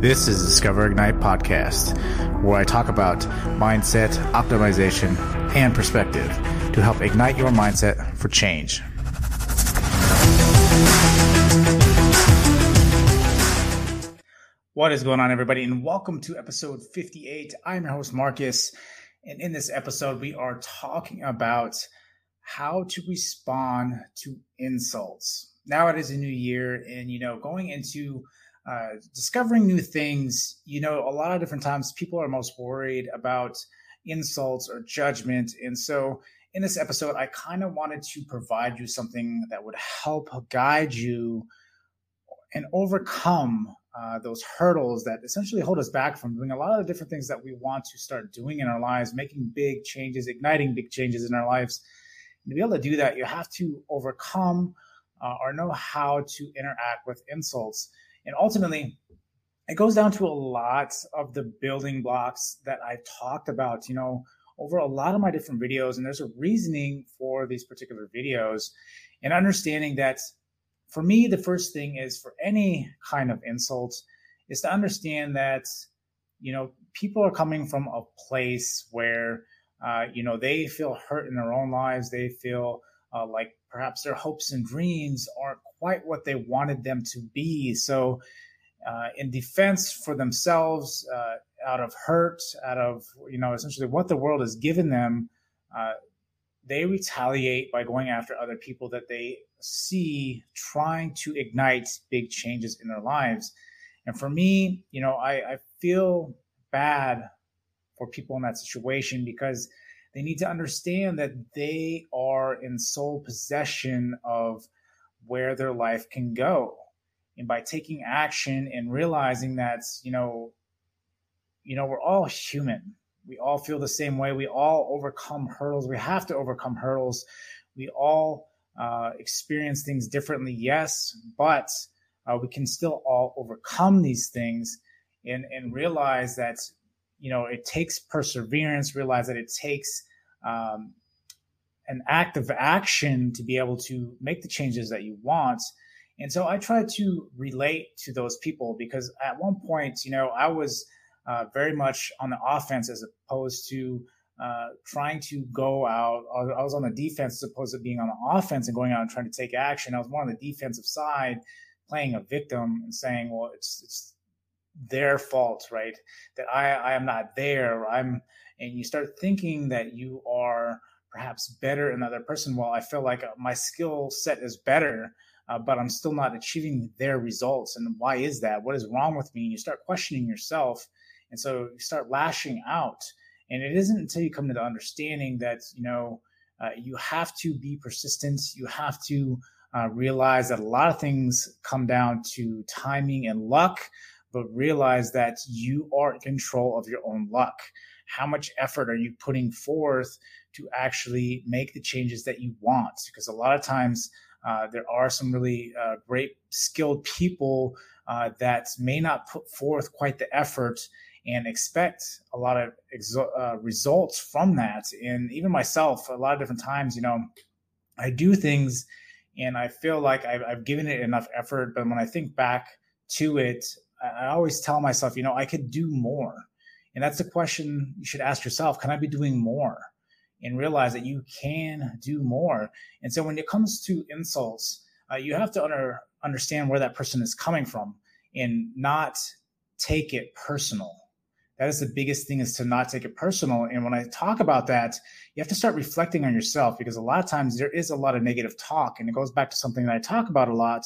This is the Discover Ignite podcast, where I talk about mindset, optimization, and perspective to help ignite your mindset for change. What is going on, everybody, and welcome to episode 58. I'm your host, Marcus, and in this episode, we are talking about how to respond to insults. Now it is a new year, and, going into discovering new things, a lot of different times people are most worried about insults or judgment. And so in this episode, I kind of wanted to provide you something that would help guide you and overcome those hurdles that essentially hold us back from doing a lot of the different things that we want to start doing in our lives, making big changes, igniting big changes in our lives. And to be able to do that, you have to overcome or know how to interact with insults. And ultimately, it goes down to a lot of the building blocks that I've talked about, over a lot of my different videos. And there's a reasoning for these particular videos, and understanding that for me, the first thing is for any kind of insult is to understand that, people are coming from a place where, they feel hurt in their own lives. They feel like perhaps their hopes and dreams aren't quite what they wanted them to be. So in defense for themselves, out of hurt, out of, essentially what the world has given them, they retaliate by going after other people that they see trying to ignite big changes in their lives. And for me, I feel bad for people in that situation, because they need to understand that they are in sole possession of where their life can go. And by taking action and realizing that, we're all human. We all feel the same way. We all overcome hurdles. We have to overcome hurdles. We all experience things differently, yes, but we can still all overcome these things and realize that, it takes perseverance, realize that it takes an act of action to be able to make the changes that you want. And so I try to relate to those people, because at one point, I was very much on the offense as opposed to trying to go out. I was on the defense as opposed to being on the offense and going out and trying to take action. I was more on the defensive side, playing a victim and saying, well, it's their fault, right? That I am not there. And you start thinking that you are perhaps better than another person. Well, I feel like my skill set is better, but I'm still not achieving their results. And why is that? What is wrong with me? And you start questioning yourself. And so you start lashing out. And it isn't until you come to the understanding that, you have to be persistent. You have to realize that a lot of things come down to timing and luck, but realize that you are in control of your own luck. How much effort are you putting forth to actually make the changes that you want? Because a lot of times there are some really great skilled people that may not put forth quite the effort and expect a lot of results from that. And even myself, a lot of different times, I do things and I feel like I've given it enough effort. But when I think back to it, I always tell myself, I could do more. And that's the question you should ask yourself. Can I be doing more? And realize that you can do more. And so when it comes to insults, you have to understand where that person is coming from and not take it personal. That is the biggest thing, is to not take it personal. And when I talk about that, you have to start reflecting on yourself, because a lot of times there is a lot of negative talk. And it goes back to something that I talk about a lot,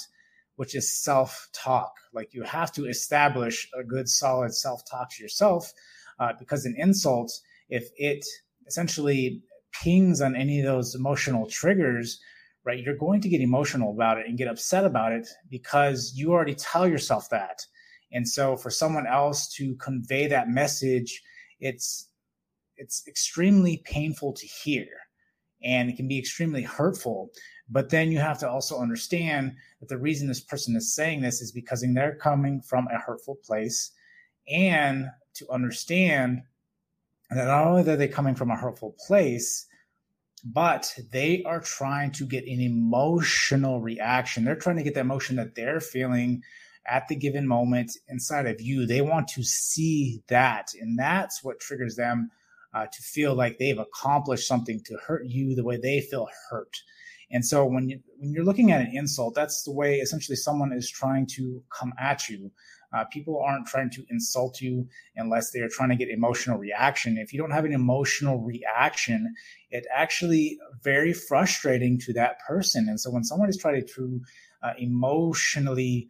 which is self-talk. Like, you have to establish a good, solid self-talk to yourself, because an insult, if it essentially pings on any of those emotional triggers, right, you're going to get emotional about it and get upset about it, because you already tell yourself that. And so for someone else to convey that message, it's extremely painful to hear. And it can be extremely hurtful. But then you have to also understand that the reason this person is saying this is because they're coming from a hurtful place, and to understand that not only are they coming from a hurtful place, but they are trying to get an emotional reaction. They're trying to get the emotion that they're feeling at the given moment inside of you. They want to see that. And that's what triggers them to feel like they've accomplished something to hurt you the way they feel hurt. And so when you're looking at an insult, that's the way essentially someone is trying to come at you. People aren't trying to insult you unless they are trying to get emotional reaction. If you don't have an emotional reaction, it's actually very frustrating to that person. And so when someone is trying to emotionally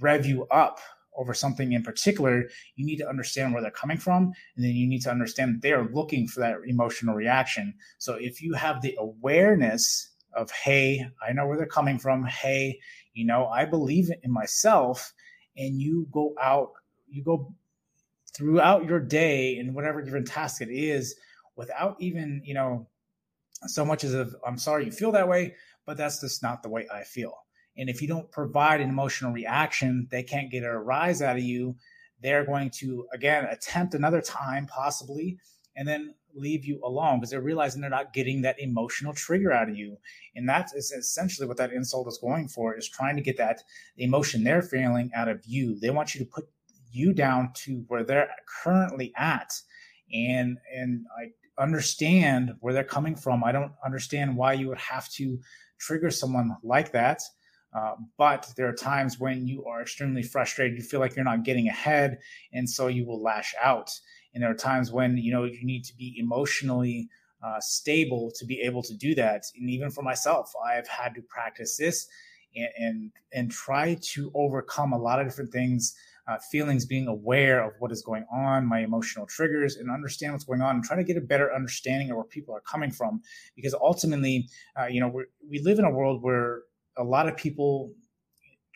rev you up over something in particular, you need to understand where they're coming from. And then you need to understand that they are looking for that emotional reaction. So if you have the awareness of, hey, I know where they're coming from. Hey, you know, I believe in myself. And you go out, you go throughout your day in whatever given task it is without even, you know, so much as of, I'm sorry you feel that way, but that's just not the way I feel. And if you don't provide an emotional reaction, they can't get a rise out of you. They're going to, again, attempt another time possibly, and then leave you alone because they're realizing they're not getting that emotional trigger out of you. And that's essentially what that insult is going for, is trying to get that emotion they're feeling out of you. They want you to put you down to where they're currently at. And I understand where they're coming from. I don't understand why you would have to trigger someone like that. But there are times when you are extremely frustrated. You feel like you're not getting ahead. And so you will lash out. And there are times when, you know, you need to be emotionally stable to be able to do that. And even for myself, I've had to practice this and try to overcome a lot of different things, feelings, being aware of what is going on, my emotional triggers, and understand what's going on and try to get a better understanding of where people are coming from. Because ultimately, you know, we live in a world where a lot of people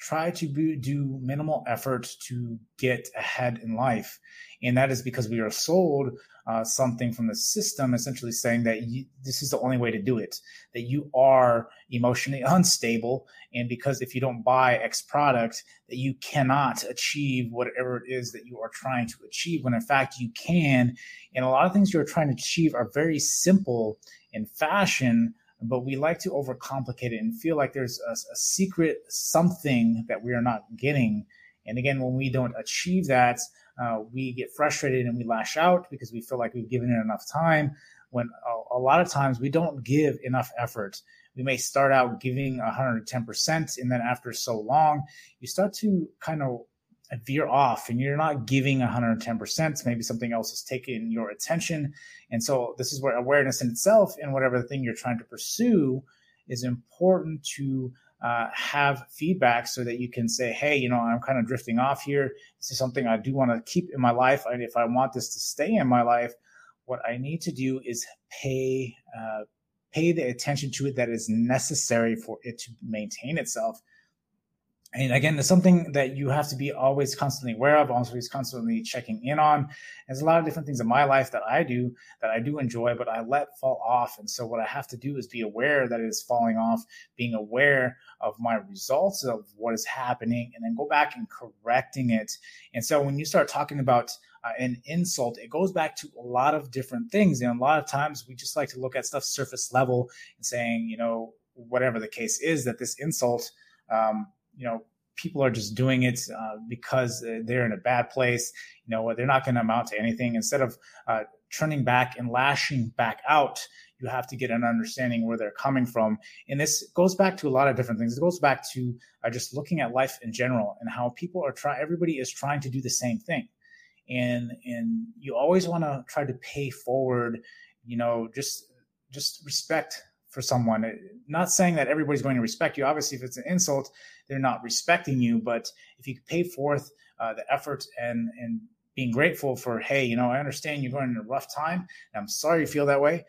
try to do minimal effort to get ahead in life. And that is because we are sold something from the system, essentially saying that this is the only way to do it, that you are emotionally unstable. And because if you don't buy X product, that you cannot achieve whatever it is that you are trying to achieve, when in fact you can. And a lot of things you're trying to achieve are very simple in fashion, but we like to overcomplicate it and feel like there's a secret something that we are not getting. And again, when we don't achieve that, we get frustrated and we lash out because we feel like we've given it enough time, when a lot of times we don't give enough effort. We may start out giving 110%, and then after so long, you start to kind of veer off and you're not giving 110%. Maybe something else is taking your attention. And so this is where awareness in itself and whatever thing you're trying to pursue is important to have feedback so that you can say, hey, you know, I'm kind of drifting off here. This is something I do want to keep in my life. And if I want this to stay in my life, what I need to do is pay the attention to it that is necessary for it to maintain itself. And again, it's something that you have to be always constantly aware of, always constantly checking in on. There's a lot of different things in my life that I do enjoy, but I let fall off. And so what I have to do is be aware that it is falling off, being aware of my results of what is happening, and then go back and correcting it. And so when you start talking about an insult, it goes back to a lot of different things. And a lot of times we just like to look at stuff surface level and saying, you know, whatever the case is, that this insult, you know, people are just doing it because they're in a bad place. You know, they're not going to amount to anything. Instead of turning back and lashing back out, you have to get an understanding where they're coming from. And this goes back to a lot of different things. It goes back to just looking at life in general and how people are everybody is trying to do the same thing. And you always want to try to pay forward, you know, just respect for someone. Not saying that everybody's going to respect you. Obviously, if it's an insult, they're not respecting you. But if you pay forth the effort and being grateful for, hey, you know, I understand you're going in a rough time, and I'm sorry you feel that way.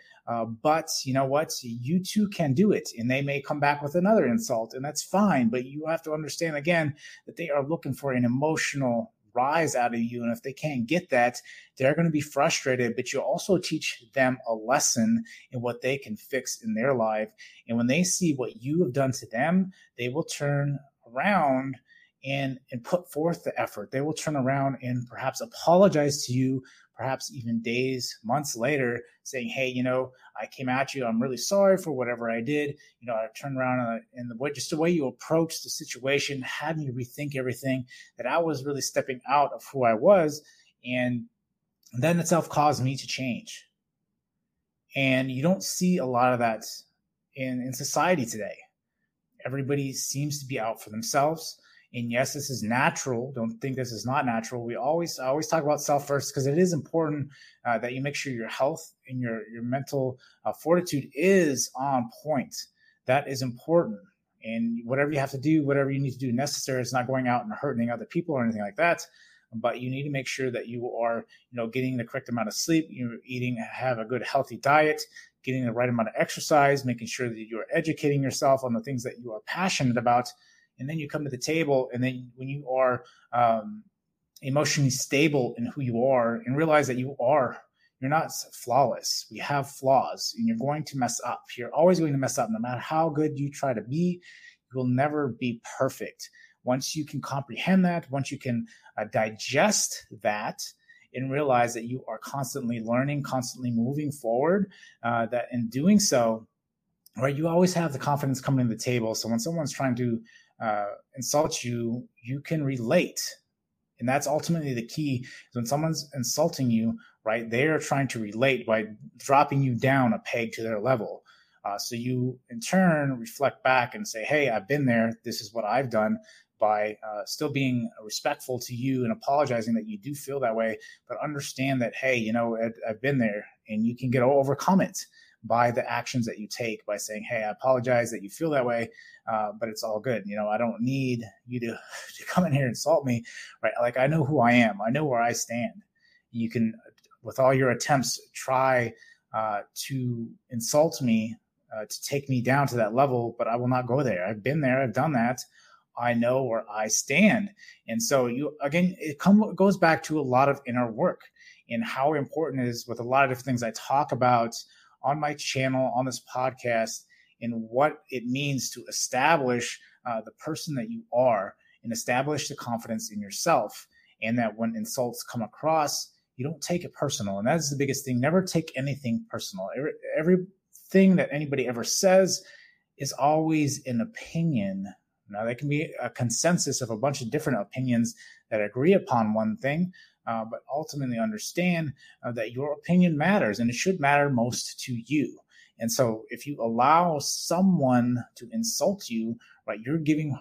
But you know what? You too can do it. And they may come back with another insult, and that's fine. But you have to understand, again, that they are looking for an emotional rise out of you. And if they can't get that, they're going to be frustrated, but you also teach them a lesson in what they can fix in their life. And when they see what you have done to them, they will turn around and put forth the effort. They will turn around and perhaps apologize to you, perhaps even days, months later, saying, hey, you know, I came at you. I'm really sorry for whatever I did. You know, I turned around and just the way you approached the situation had me rethink everything, that I was really stepping out of who I was. And then itself caused me to change. And you don't see a lot of that in society today. Everybody seems to be out for themselves. And yes, this is natural. Don't think this is not natural. I always talk about self first, because it is important that you make sure your health and your mental fortitude is on point. That is important. And whatever you have to do, whatever you need to do necessary, it's not going out and hurting other people or anything like that. But you need to make sure that you are, you know, getting the correct amount of sleep, you're eating, have a good healthy diet, getting the right amount of exercise, making sure that you're educating yourself on the things that you are passionate about. And then you come to the table, and then when you are emotionally stable in who you are and realize that you're not flawless. We have flaws, and you're going to mess up. You're always going to mess up. No matter how good you try to be, you will never be perfect. Once you can comprehend that, once you can digest that and realize that you are constantly learning, constantly moving forward, that in doing so, right, you always have the confidence coming to the table. So when someone's trying to insult you, you can relate. And that's ultimately the key. When someone's insulting you, right, they are trying to relate by dropping you down a peg to their level. So you, in turn, reflect back and say, hey, I've been there. This is what I've done, by still being respectful to you and apologizing that you do feel that way. But understand that, hey, you know, I've been there, and you can get overcome it by the actions that you take, by saying, hey, I apologize that you feel that way, but it's all good. You know, I don't need you to come in here and insult me, right? Like, I know who I am. I know where I stand. You can, with all your attempts, try to insult me, to take me down to that level, but I will not go there. I've been there. I've done that. I know where I stand. And so you, again, it goes back to a lot of inner work, and how important it is with a lot of different things I talk about on my channel, on this podcast, and what it means to establish the person that you are, and establish the confidence in yourself. And that when insults come across, you don't take it personal. And that's the biggest thing. Never take anything personal. Everything that anybody ever says is always an opinion. Now, there can be a consensus of a bunch of different opinions that agree upon one thing, but ultimately understand that your opinion matters, and it should matter most to you. And so if you allow someone to insult you, right, you're giving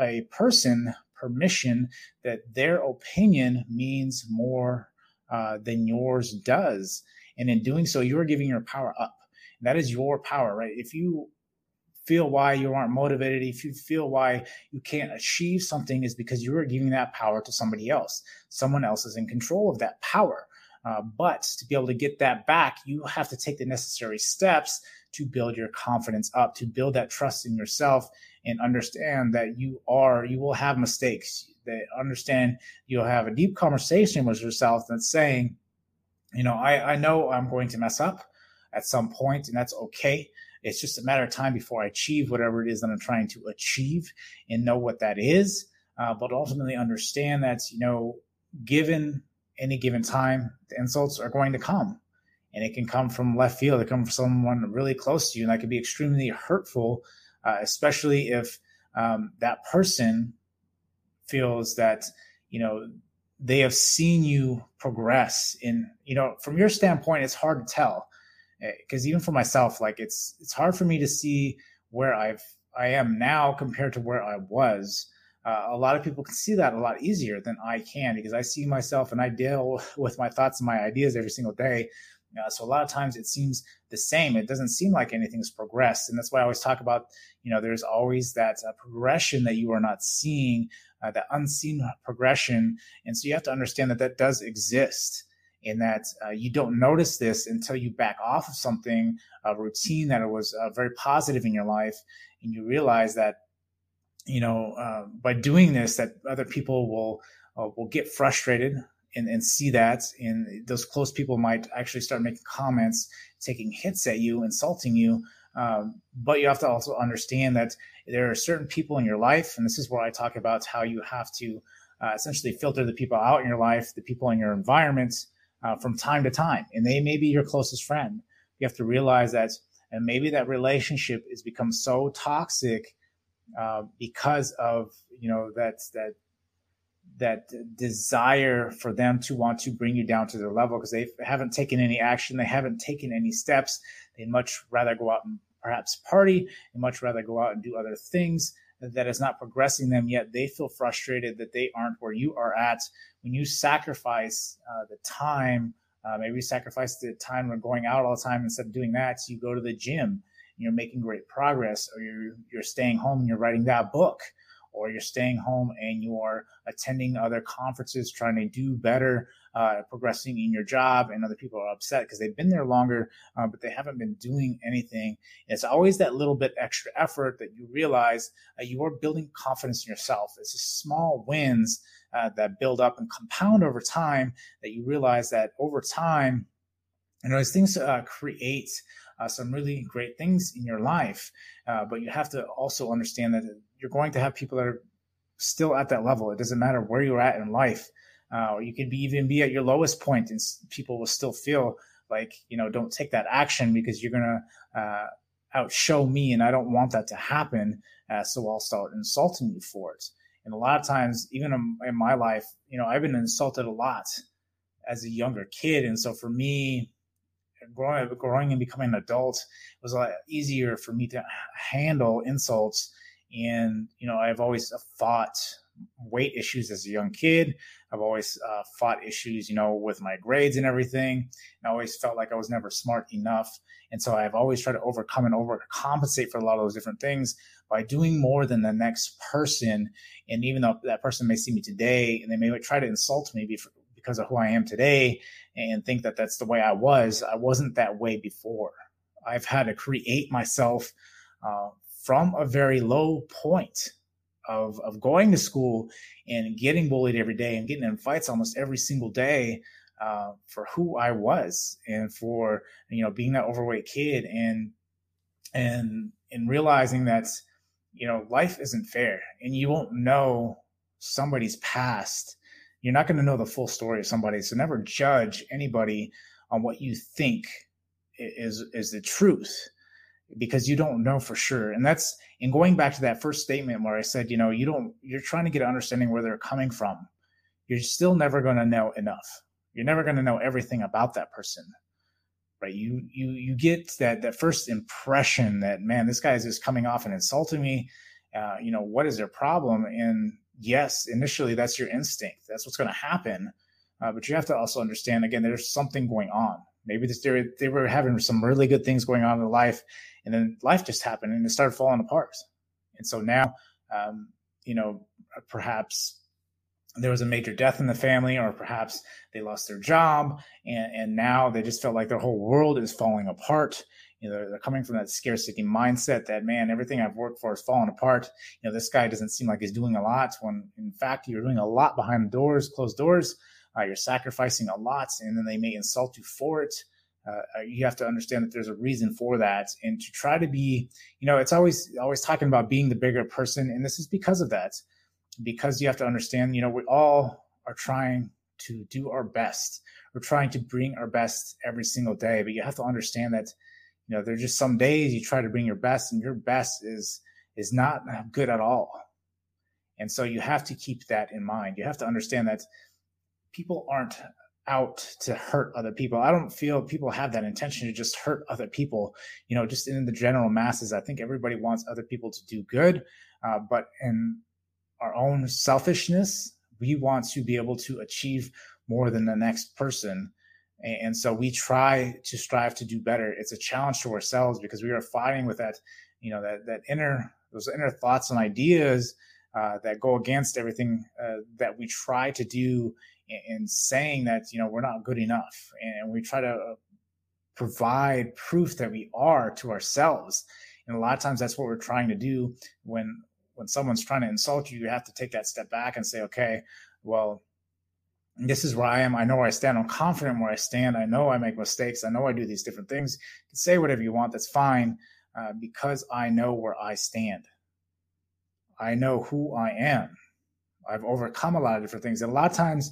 a person permission that their opinion means more than yours does. And in doing so, you're giving your power up. And that is your power, right? If you feel why you aren't motivated, if you feel why you can't achieve something, is because you are giving that power to somebody else. Someone else is in control of that power. But to be able to get that back, you have to take the necessary steps to build your confidence up, to build that trust in yourself, and understand that you will have mistakes. They understand you'll have a deep conversation with yourself that's saying, you know, I know I'm going to mess up at some point, and that's okay. It's just a matter of time before I achieve whatever it is that I'm trying to achieve, and know what that is. But ultimately understand that, you know, given any given time, the insults are going to come, and it can come from left field. It can come from someone really close to you, and that can be extremely hurtful, especially if that person feels that, you know, they have seen you progress in, you know, from your standpoint, it's hard to tell. Because even for myself, like it's hard for me to see where I am now compared to where I was. A lot of people can see that a lot easier than I can, because I see myself and I deal with my thoughts and my ideas every single day. So a lot of times it seems the same. It doesn't seem like anything's progressed. And that's why I always talk about, you know, there's always that progression that you are not seeing, that unseen progression. And so you have to understand that that does exist. In that you don't notice this until you back off of something, a routine that was very positive in your life. And you realize that, you know, by doing this, that other people will get frustrated and see that. And those close people might actually start making comments, taking hits at you, insulting you. But you have to also understand that there are certain people in your life. And this is where I talk about how you have to essentially filter the people out in your life, the people in your environment, from time to time, and they may be your closest friend. You have to realize that, and maybe that relationship has become so toxic because of, that desire for them to want to bring you down to their level, because they haven't taken any action. They haven't taken any steps. They'd much rather go out and perhaps party, and much rather go out and do other things that is not progressing them, yet they feel frustrated that they aren't where you are at. When you sacrifice the time, maybe you sacrifice the time when going out all the time, instead of doing that, you go to the gym and you're making great progress, or you're staying home and you're writing that book, or you're staying home and you're attending other conferences, trying to do better, progressing in your job, and other people are upset because they've been there longer, but they haven't been doing anything. It's always that little bit extra effort that you realize you are building confidence in yourself. It's just small wins that build up and compound over time, that you realize that over time, those things create some really great things in your life. But you have to also understand that you're going to have people that are still at that level. It doesn't matter where you're at in life. Or you could even be at your lowest point, and people will still feel like, don't take that action because you're going to outshow me, and I don't want that to happen. So I'll start insulting you for it. And a lot of times, even in my life, I've been insulted a lot as a younger kid. And so for me, growing and becoming an adult, it was a lot easier for me to handle insults. And, I've always fought weight issues as a young kid. I've always fought issues, with my grades and everything. And I always felt like I was never smart enough. And so I've always tried to overcome and overcompensate for a lot of those different things by doing more than the next person. And even though that person may see me today and they may try to insult me because of who I am today and think that that's the way I was, I wasn't that way before. I've had to create myself from a very low point of going to school and getting bullied every day and getting in fights almost every single day for who I was and for, being that overweight kid and realizing that, life isn't fair, and you won't know somebody's past. You're not going to know the full story of somebody. So never judge anybody on what you think is the truth, because you don't know for sure. And that's, and going back to that first statement where I said, you're trying to get an understanding where they're coming from. You're still never going to know enough. You're never going to know everything about that person, right? You get that first impression that, man, this guy is just coming off and insulting me. What is their problem? And yes, initially that's your instinct. That's what's going to happen. But you have to also understand, again, there's something going on. Maybe they were having some really good things going on in their life, and then life just happened and it started falling apart. And so now, perhaps there was a major death in the family, or perhaps they lost their job, and now they just felt like their whole world is falling apart. They're coming from that scarcity mindset that, man, everything I've worked for is falling apart. This guy doesn't seem like he's doing a lot, when in fact you're doing a lot behind the doors, closed doors. You're sacrificing a lot, and then they may insult you for it. You have to understand that there's a reason for that, and to try to be, it's always talking about being the bigger person. And this is because of that, because you have to understand, we all are trying to do our best. We're trying to bring our best every single day, but you have to understand that, there's just some days you try to bring your best, and your best is not good at all. And so you have to keep that in mind. You have to understand that people aren't out to hurt other people. I don't feel people have that intention to just hurt other people. Just in the general masses, I think everybody wants other people to do good. But in our own selfishness, we want to be able to achieve more than the next person. And so we try to strive to do better. It's a challenge to ourselves, because we are fighting with that, those inner thoughts and ideas that go against everything that we try to do, and saying that, we're not good enough. And we try to provide proof that we are to ourselves. And a lot of times that's what we're trying to do. When someone's trying to insult you, you have to take that step back and say, okay, well, this is where I am. I know where I stand. I'm confident where I stand. I know I make mistakes. I know I do these different things. You can say whatever you want. That's fine, because I know where I stand. I know who I am. I've overcome a lot of different things. And a lot of times,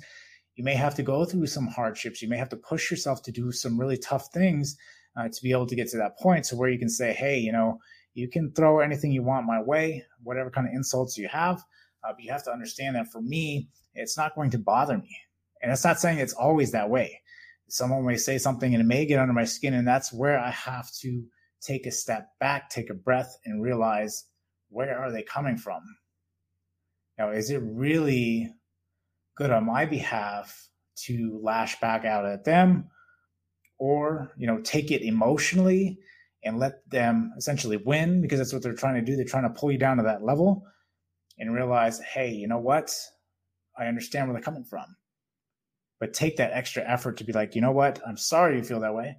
You may have to go through some hardships. You may have to push yourself to do some really tough things to be able to get to that point. So where you can say, hey, you know, you can throw anything you want my way, whatever kind of insults you have. But you have to understand that for me, it's not going to bother me. And it's not saying it's always that way. Someone may say something and it may get under my skin. And that's where I have to take a step back, take a breath, and realize, where are they coming from? Now, is it really good on my behalf to lash back out at them, or, you know, take it emotionally and let them essentially win, because that's what they're trying to do. They're trying to pull you down to that level, and realize, hey, you know what? I understand where they're coming from, but take that extra effort to be like, you know what? I'm sorry you feel that way.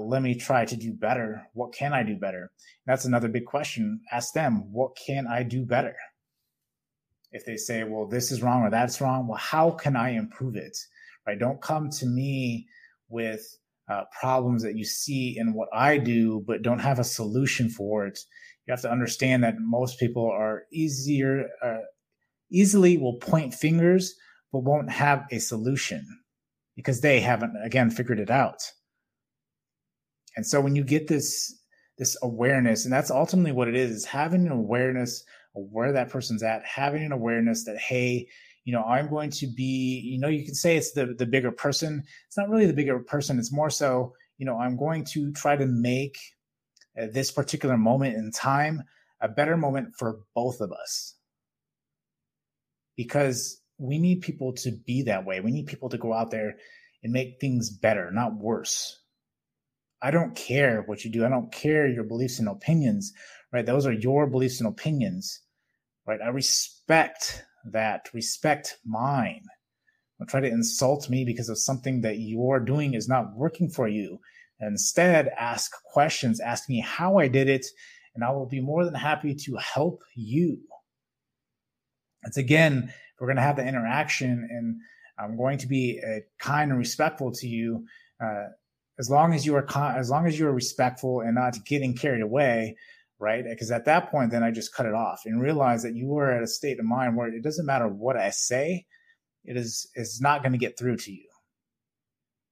Let me try to do better. What can I do better? And that's another big question. Ask them, what can I do better? If they say, well, this is wrong or that's wrong, well, how can I improve it? Right? Don't come to me with problems that you see in what I do, but don't have a solution for it. You have to understand that most people are easily will point fingers, but won't have a solution because they haven't, again, figured it out. And so when you get this awareness, and that's ultimately what it is having an awareness of where that person's at, having an awareness that, hey, you know, I'm going to be, you know, you can say it's the bigger person. It's not really the bigger person. It's more so, you know, I'm going to try to make this particular moment in time a better moment for both of us. Because we need people to be that way. We need people to go out there and make things better, not worse. I don't care what you do. I don't care your beliefs and opinions, right? Those are your beliefs and opinions, right? I respect that. Respect mine. Don't try to insult me because of something that you're doing is not working for you. Instead, ask questions. Ask me how I did it, and I will be more than happy to help you. It's again, we're going to have the interaction, and I'm going to be kind and respectful to you. As long as you are respectful and not getting carried away, right? Because at that point, then I just cut it off and realize that you are at a state of mind where it doesn't matter what I say, it's not going to get through to you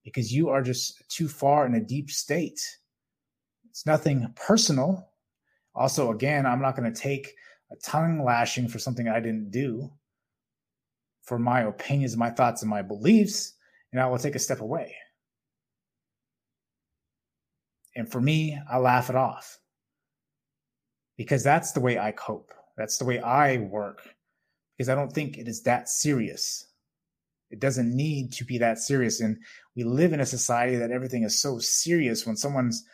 because you are just too far in a deep state. It's nothing personal. Also, again, I'm not going to take a tongue lashing for something I didn't do, for my opinions, my thoughts, and my beliefs, and I will take a step away. And for me, I laugh it off because that's the way I cope. That's the way I work because I don't think it is that serious. It doesn't need to be that serious. And we live in a society that everything is so serious. When someone's,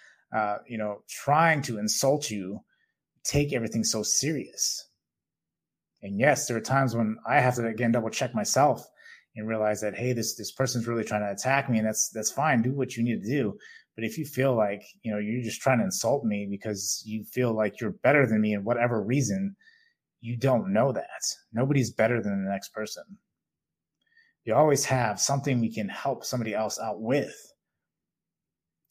trying to insult you, take everything so serious. And yes, there are times when I have to, again, double check myself and realize that, hey, this person's really trying to attack me, and that's fine. Do what you need to do. But if you feel like, you know, you're just trying to insult me because you feel like you're better than me in whatever reason, you don't know that. Nobody's better than the next person. You always have something we can help somebody else out with.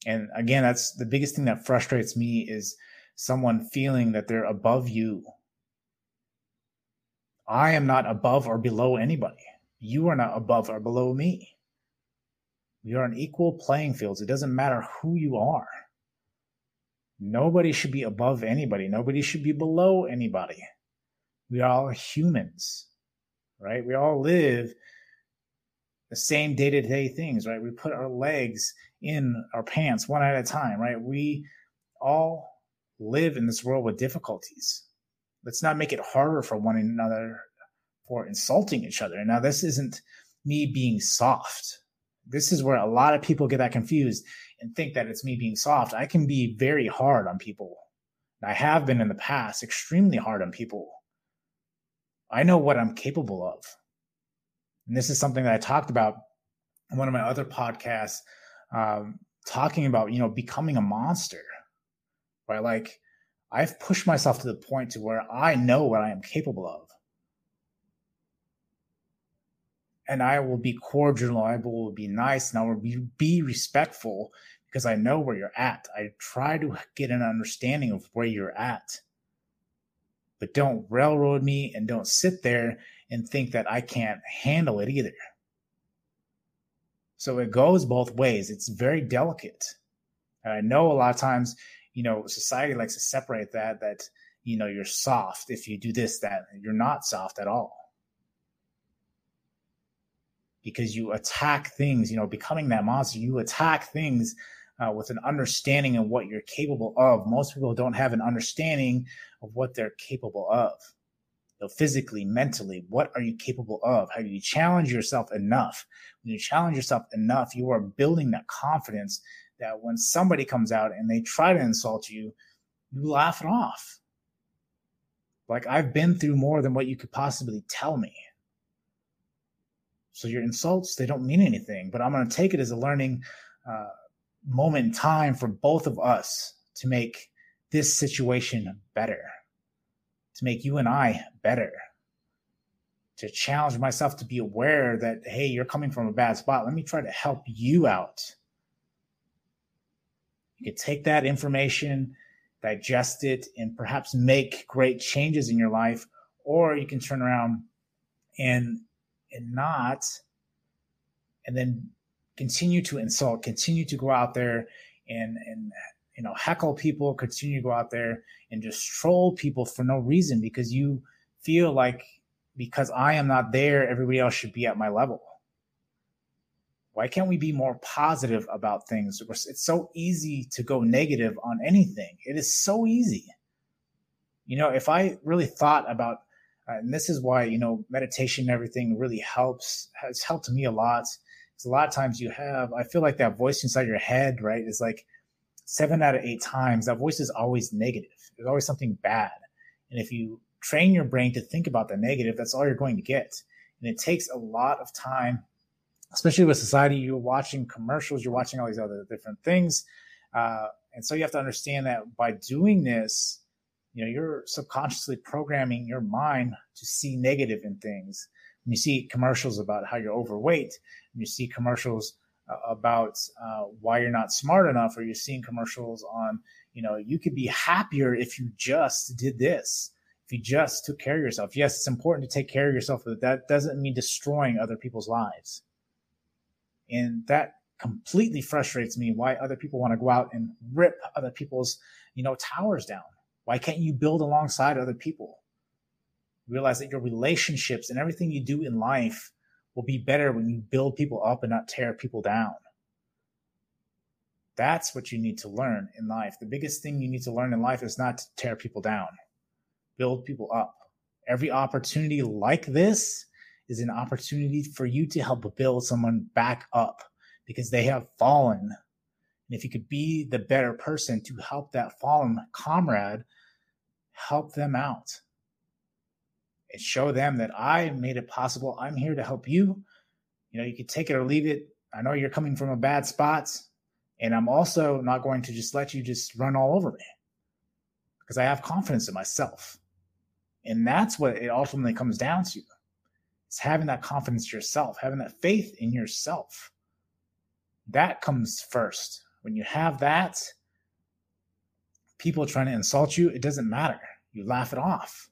And again, that's the biggest thing that frustrates me is someone feeling that they're above you. I am not above or below anybody. You are not above or below me. We are on equal playing fields. It doesn't matter who you are. Nobody should be above anybody. Nobody should be below anybody. We are all humans, right? We all live the same day-to-day things, right? We put our legs in our pants one at a time, right? We all live in this world with difficulties. Let's not make it harder for one another for insulting each other. Now, this isn't me being soft. This is where a lot of people get that confused and think that it's me being soft. I can be very hard on people. I have been in the past extremely hard on people. I know what I'm capable of. And this is something that I talked about in one of my other podcasts, talking about, you know, becoming a monster, right? Like, I've pushed myself to the point to where I know what I am capable of. And I will be cordial, I will be nice, and I will be respectful because I know where you're at. I try to get an understanding of where you're at. But don't railroad me and don't sit there and think that I can't handle it either. So it goes both ways. It's very delicate. I know a lot of times, society likes to separate that, you're soft if you do this, that. You're not soft at all. Because you attack things, becoming that monster, you attack things with an understanding of what you're capable of. Most people don't have an understanding of what they're capable of. Physically, mentally, what are you capable of? Have you challenged yourself enough? When you challenge yourself enough, you are building that confidence that when somebody comes out and they try to insult you, you laugh it off. Like, I've been through more than what you could possibly tell me. So your insults, they don't mean anything, but I'm going to take it as a learning moment in time for both of us to make this situation better. To make you and I better, to challenge myself to be aware that, hey, you're coming from a bad spot. Let me try to help you out. You can take that information, digest it, and perhaps make great changes in your life, or you can turn around and not, and then continue to insult, continue to go out there and heckle people, continue to go out there and just troll people for no reason because you feel like because I am not there, everybody else should be at my level. Why can't we be more positive about things? It's so easy to go negative on anything. It is so easy. If I really thought about, and this is why, meditation and everything really helps, has helped me a lot. Because a lot of times I feel like that voice inside your head, right, is like, 7 out of 8 times, that voice is always negative. There's always something bad. And if you train your brain to think about the negative, that's all you're going to get. And it takes a lot of time, especially with society. You're watching commercials, you're watching all these other different things. And so you have to understand that by doing this, you're subconsciously programming your mind to see negative in things. When you see commercials about how you're overweight, when you see commercials about why you're not smart enough, or you're seeing commercials on, you could be happier if you just did this, if you just took care of yourself. Yes, it's important to take care of yourself, but that doesn't mean destroying other people's lives. And that completely frustrates me, why other people want to go out and rip other people's, towers down. Why can't you build alongside other people? Realize that your relationships and everything you do in life will be better when you build people up and not tear people down. That's what you need to learn in life. The biggest thing you need to learn in life is not to tear people down. Build people up. Every opportunity like this is an opportunity for you to help build someone back up because they have fallen. And if you could be the better person to help that fallen comrade, help them out. And show them that I made it possible. I'm here to help you. You can take it or leave it. I know you're coming from a bad spot, and I'm also not going to just let you just run all over me because I have confidence in myself. And that's what it ultimately comes down to. It's having that confidence yourself, having that faith in yourself. That comes first. When you have that, people trying to insult you, it doesn't matter. You laugh it off.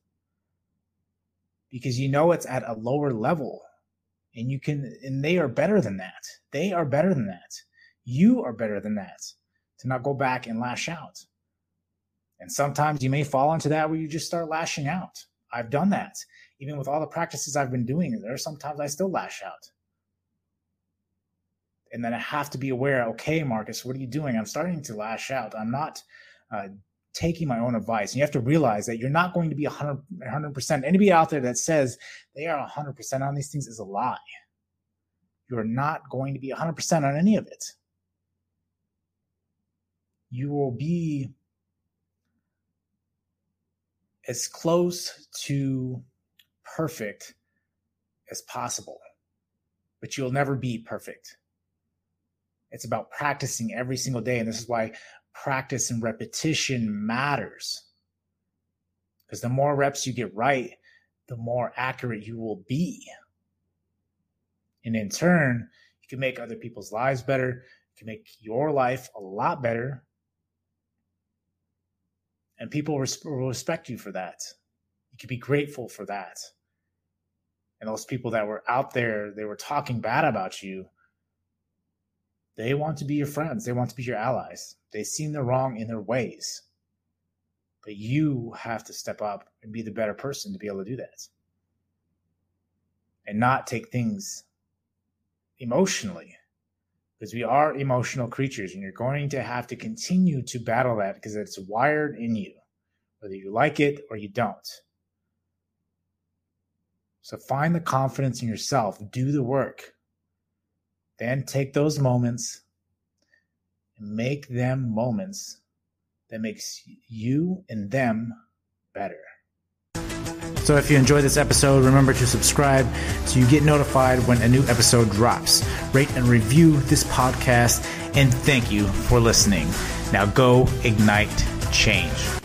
Because it's at a lower level and they are better than that. They are better than that. You are better than that, to not go back and lash out. And sometimes you may fall into that where you just start lashing out. I've done that. Even with all the practices I've been doing, there are sometimes I still lash out. And then I have to be aware, okay, Marcus, what are you doing? I'm starting to lash out. I'm not taking my own advice. And you have to realize that you're not going to be 100%. Anybody out there that says they are 100% on these things is a lie. You're not going to be 100% on any of it. You will be as close to perfect as possible, but you'll never be perfect. It's about practicing every single day. And this is why practice and repetition matters, because the more reps you get right, the more accurate you will be. And in turn, you can make other people's lives better. You can make your life a lot better. And people will respect you for that. You can be grateful for that. And those people that were out there, they were talking bad about you. They want to be your friends. They want to be your allies. They've seen the wrong in their ways. But you have to step up and be the better person to be able to do that. And not take things emotionally. Because we are emotional creatures, and you're going to have to continue to battle that because it's wired in you, whether you like it or you don't. So find the confidence in yourself. Do the work. Then take those moments and make them moments that makes you and them better. So if you enjoyed this episode, remember to subscribe so you get notified when a new episode drops. Rate and review this podcast, and thank you for listening. Now go ignite change.